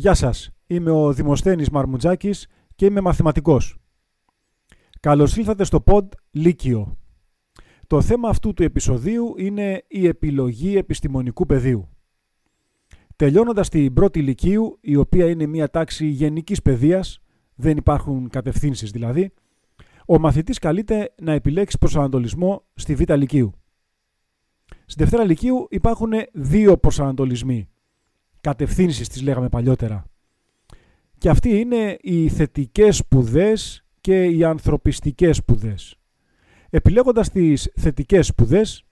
Γεια σας, είμαι ο Δημοσθένης Μαρμουτζάκης και είμαι μαθηματικός. Καλώς ήλθατε στο pod Λύκειο. Το θέμα αυτού του επεισοδίου είναι η επιλογή επιστημονικού πεδίου. Τελειώνοντας την πρώτη Λυκείου, η οποία είναι μια τάξη γενικής παιδείας, δεν υπάρχουν κατευθύνσεις δηλαδή, ο μαθητής καλείται να επιλέξει προσανατολισμό στη Β Λυκείου. Στη Δευτέρα Λυκείου υπάρχουν δύο προσανατολισμοί. Κατευθύνσεις τις λέγαμε παλιότερα. Και αυτοί είναι οι θετικές σπουδές και οι ανθρωπιστικές σπουδές. Επιλέγοντας τις θετικές σπουδές,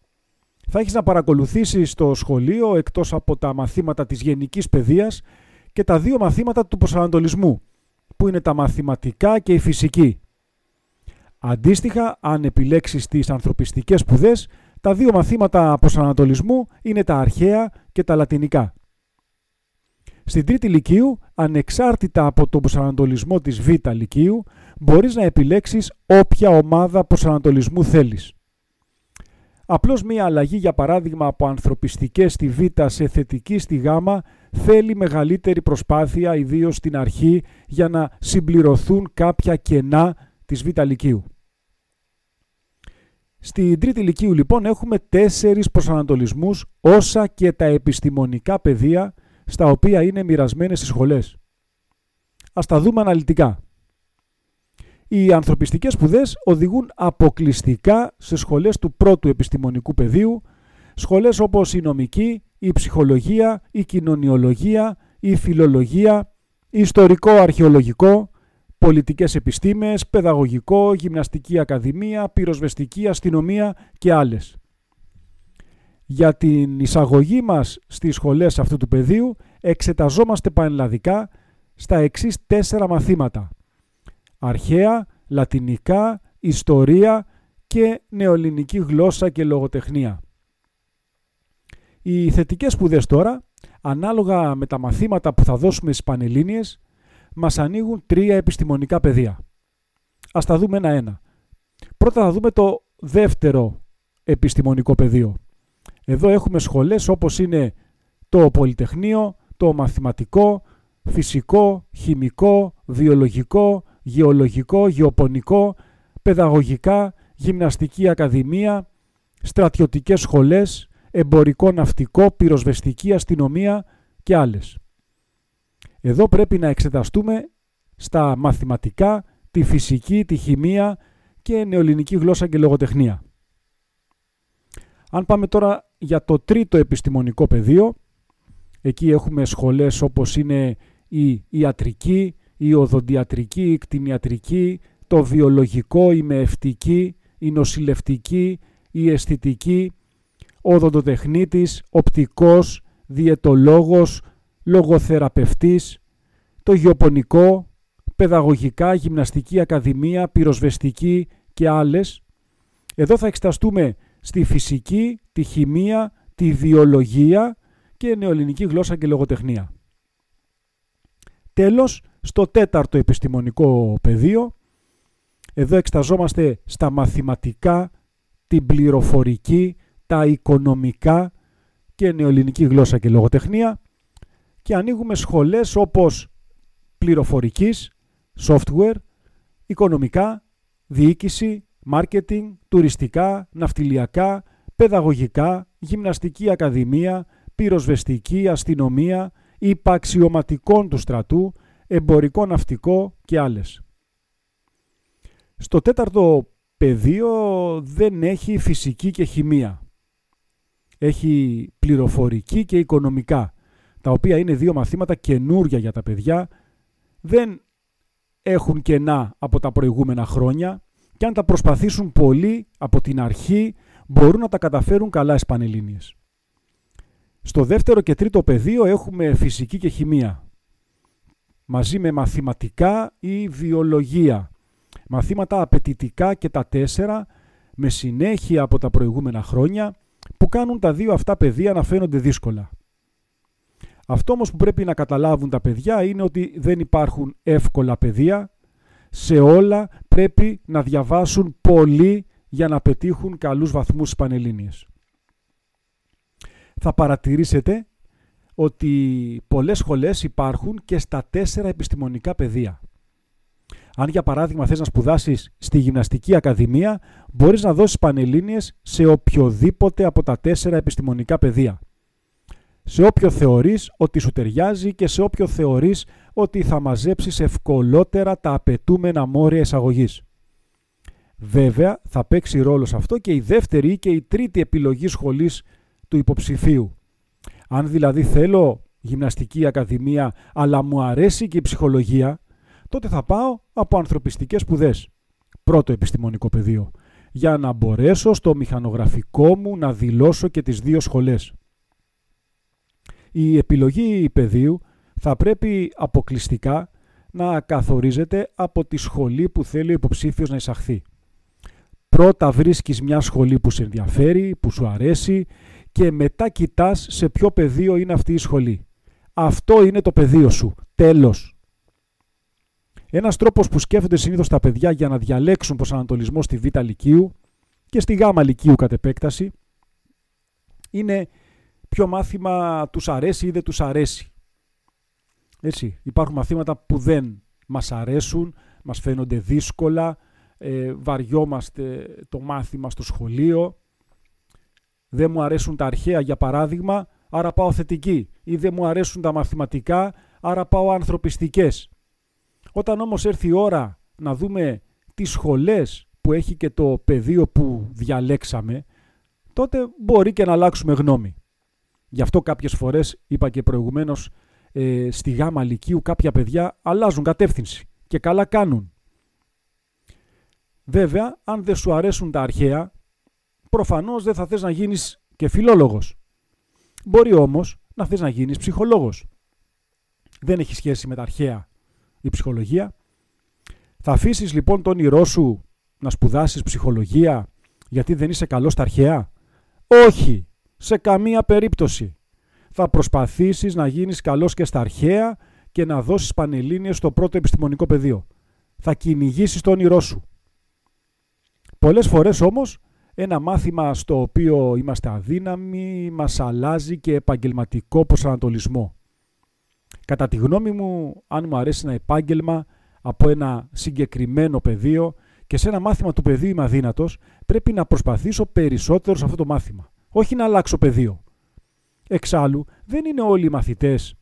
θα έχεις να παρακολουθήσεις το σχολείο εκτός από τα μαθήματα της γενικής παιδείας και τα δύο μαθήματα του προσανατολισμού, που είναι τα μαθηματικά και η φυσική. Αντίστοιχα, αν επιλέξεις τις ανθρωπιστικές σπουδές, τα δύο μαθήματα προσανατολισμού είναι τα αρχαία και τα λατινικά. Στην τρίτη Λυκείου, ανεξάρτητα από τον προσανατολισμό της Β Λυκείου, μπορείς να επιλέξεις όποια ομάδα προσανατολισμού θέλεις. Απλώς μία αλλαγή, για παράδειγμα, από ανθρωπιστικές στη Β σε θετική στη Γ, θέλει μεγαλύτερη προσπάθεια, ιδίως στην αρχή, για να συμπληρωθούν κάποια κενά της Β Λυκείου. Στην τρίτη Λυκείου, λοιπόν, έχουμε 4 προσανατολισμούς, όσα και τα επιστημονικά πεδία, στα οποία είναι μοιρασμένες οι σχολές. Ας τα δούμε αναλυτικά. Οι ανθρωπιστικές σπουδές οδηγούν αποκλειστικά σε σχολές του πρώτου επιστημονικού πεδίου, σχολές όπως η νομική, η ψυχολογία, η κοινωνιολογία, η φιλολογία, ιστορικό-αρχαιολογικό, πολιτικές επιστήμες, παιδαγωγικό, γυμναστική ακαδημία, πυροσβεστική, αστυνομία και άλλες. Για την εισαγωγή μας στις σχολές αυτού του πεδίου εξεταζόμαστε πανελλαδικά στα εξής 4 μαθήματα: αρχαία, λατινικά, ιστορία και νεοελληνική γλώσσα και λογοτεχνία. Οι θετικές σπουδές τώρα, ανάλογα με τα μαθήματα που θα δώσουμε στις Πανελλήνιες, μας ανοίγουν 3 επιστημονικά πεδία. Ας τα δούμε ένα-ένα. Πρώτα θα δούμε το δεύτερο επιστημονικό πεδίο. Εδώ έχουμε σχολές όπως είναι το πολυτεχνείο, το μαθηματικό, φυσικό, χημικό, βιολογικό, γεωλογικό, γεωπονικό, παιδαγωγικά, γυμναστική ακαδημία, στρατιωτικές σχολές, εμπορικό ναυτικό, πυροσβεστική, αστυνομία και άλλες. Εδώ πρέπει να εξεταστούμε στα μαθηματικά, τη φυσική, τη χημεία και νεοελληνική γλώσσα και λογοτεχνία. Αν πάμε τώρα για το τρίτο επιστημονικό πεδίο, εκεί έχουμε σχολές όπως είναι η ιατρική, η οδοντιατρική, η κτηνιατρική, το βιολογικό, η μεευτική, η νοσηλευτική, η αισθητική, ο οδοντοτεχνίτης, οπτικός, διαιτολόγος, λογοθεραπευτής, το γεωπονικό, παιδαγωγικά, γυμναστική ακαδημία, πυροσβεστική και άλλες. Εδώ θα εξεταστούμε στη φυσική, τη χημεία, τη βιολογία και νεοελληνική γλώσσα και λογοτεχνία. Τέλος, στο τέταρτο επιστημονικό πεδίο, εδώ εξεταζόμαστε στα μαθηματικά, την πληροφορική, τα οικονομικά και νεοελληνική γλώσσα και λογοτεχνία και ανοίγουμε σχολές όπως πληροφορικής, software, οικονομικά, διοίκηση, μάρκετινγκ, τουριστικά, ναυτιλιακά, παιδαγωγικά, γυμναστική ακαδημία, πυροσβεστική, αστυνομία, υπαξιωματικών του στρατού, εμπορικό ναυτικό και άλλες. Στο τέταρτο πεδίο δεν έχει φυσική και χημεία. Έχει πληροφορική και οικονομικά, τα οποία είναι 2 μαθήματα καινούρια για τα παιδιά, δεν έχουν κενά από τα προηγούμενα χρόνια, και αν τα προσπαθήσουν πολύ από την αρχή, μπορούν να τα καταφέρουν καλά στις Πανελλήνιες. Στο δεύτερο και τρίτο πεδίο έχουμε φυσική και χημεία, μαζί με μαθηματικά ή βιολογία. Μαθήματα απαιτητικά και τα 4, με συνέχεια από τα προηγούμενα χρόνια, που κάνουν τα 2 αυτά πεδία να φαίνονται δύσκολα. Αυτό όμως που πρέπει να καταλάβουν τα παιδιά είναι ότι δεν υπάρχουν εύκολα πεδία. Σε όλα πρέπει να διαβάσουν πολύ για να πετύχουν καλούς βαθμούς στις Πανελλήνιες. Θα παρατηρήσετε ότι πολλές σχολές υπάρχουν και στα 4 επιστημονικά πεδία. Αν για παράδειγμα θες να σπουδάσεις στη Γυμναστική Ακαδημία, μπορείς να δώσεις πανελλήνιες σε οποιοδήποτε από τα 4 επιστημονικά πεδία. Σε όποιο θεωρείς ότι σου ταιριάζει και σε όποιο θεωρείς ότι θα μαζέψεις ευκολότερα τα απαιτούμενα μόρια εισαγωγής. Βέβαια, θα παίξει ρόλο σε αυτό και η δεύτερη ή και η τρίτη επιλογή σχολής του υποψηφίου. Αν δηλαδή θέλω Γυμναστική Ακαδημία, αλλά μου αρέσει και η ψυχολογία, τότε θα πάω από ανθρωπιστικές σπουδές, πρώτο επιστημονικό πεδίο, για να μπορέσω στο μηχανογραφικό μου να δηλώσω και τις δύο σχολές. Η επιλογή πεδίου θα πρέπει αποκλειστικά να καθορίζεται από τη σχολή που θέλει ο υποψήφιος να εισαχθεί. Πρώτα βρίσκεις μια σχολή που σε ενδιαφέρει, που σου αρέσει και μετά κοιτάς σε ποιο πεδίο είναι αυτή η σχολή. Αυτό είναι το πεδίο σου. Τέλος. Ένας τρόπος που σκέφτονται συνήθως τα παιδιά για να διαλέξουν προσανατολισμό στη Β Λυκείου και στη Γ Λυκείου κατ' επέκταση είναι ποιο μάθημα τους αρέσει ή δεν τους αρέσει. Έτσι, υπάρχουν μαθήματα που δεν μας αρέσουν, μας φαίνονται δύσκολα, βαριόμαστε το μάθημα στο σχολείο, δεν μου αρέσουν τα αρχαία για παράδειγμα, άρα πάω θετική, ή δεν μου αρέσουν τα μαθηματικά, άρα πάω ανθρωπιστικές. Όταν όμως έρθει η ώρα να δούμε τις σχολές που έχει και το πεδίο που διαλέξαμε, τότε μπορεί και να αλλάξουμε γνώμη. Γι' αυτό κάποιες φορές, είπα και προηγουμένως, στη Γ Λυκείου κάποια παιδιά αλλάζουν κατεύθυνση και καλά κάνουν. Βέβαια, αν δεν σου αρέσουν τα αρχαία, προφανώς δεν θα θες να γίνεις και φιλόλογος. Μπορεί όμως να θες να γίνεις ψυχολόγος. Δεν έχει σχέση με τα αρχαία η ψυχολογία. Θα αφήσεις λοιπόν το όνειρό σου να σπουδάσεις ψυχολογία γιατί δεν είσαι καλός στα αρχαία? Όχι, σε καμία περίπτωση. Θα προσπαθήσεις να γίνεις καλός και στα αρχαία και να δώσεις πανελλήνιες στο πρώτο επιστημονικό πεδίο. Θα κυνηγήσεις το όνειρό σου. Πολλές φορές όμως ένα μάθημα στο οποίο είμαστε αδύναμοι μας αλλάζει και επαγγελματικό προσανατολισμό. Κατά τη γνώμη μου, αν μου αρέσει ένα επάγγελμα από ένα συγκεκριμένο πεδίο και σε ένα μάθημα του πεδίου είμαι αδύνατος, πρέπει να προσπαθήσω περισσότερο σε αυτό το μάθημα. Όχι να αλλάξω πεδίο. Εξάλλου, δεν είναι όλοι οι μαθητές,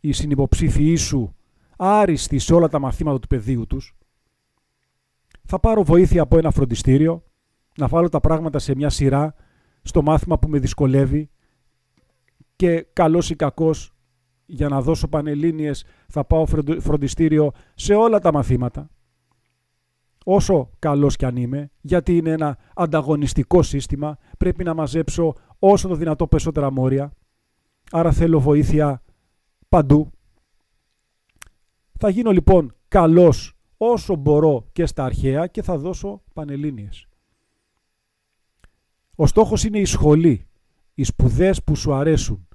οι συνυποψήφοι σου, άριστοι σε όλα τα μαθήματα του πεδίου τους. Θα πάρω βοήθεια από ένα φροντιστήριο, να βάλω τα πράγματα σε μια σειρά, στο μάθημα που με δυσκολεύει και καλός ή κακός, για να δώσω πανελλήνιες θα πάω φροντιστήριο σε όλα τα μαθήματα, όσο καλός κι αν είμαι, γιατί είναι ένα ανταγωνιστικό σύστημα, πρέπει να μαζέψω όσο το δυνατό περισσότερα μόρια, άρα θέλω βοήθεια παντού. Θα γίνω λοιπόν καλός όσο μπορώ και στα αρχαία και θα δώσω πανελλήνιες. Ο στόχος είναι η σχολή, οι σπουδές που σου αρέσουν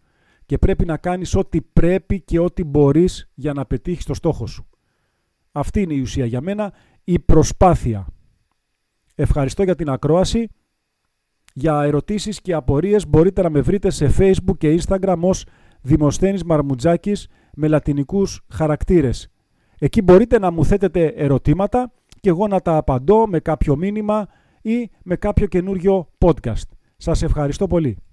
και πρέπει να κάνεις ό,τι πρέπει και ό,τι μπορείς για να πετύχεις το στόχο σου. Αυτή είναι η ουσία για μένα, η προσπάθεια. Ευχαριστώ για την ακρόαση. Για ερωτήσεις και απορίες μπορείτε να με βρείτε σε Facebook και Instagram ως Δημοσθένης Μαρμουτζάκης με λατινικούς χαρακτήρες. Εκεί μπορείτε να μου θέτετε ερωτήματα και εγώ να τα απαντώ με κάποιο μήνυμα ή με κάποιο καινούριο podcast. Σας ευχαριστώ πολύ.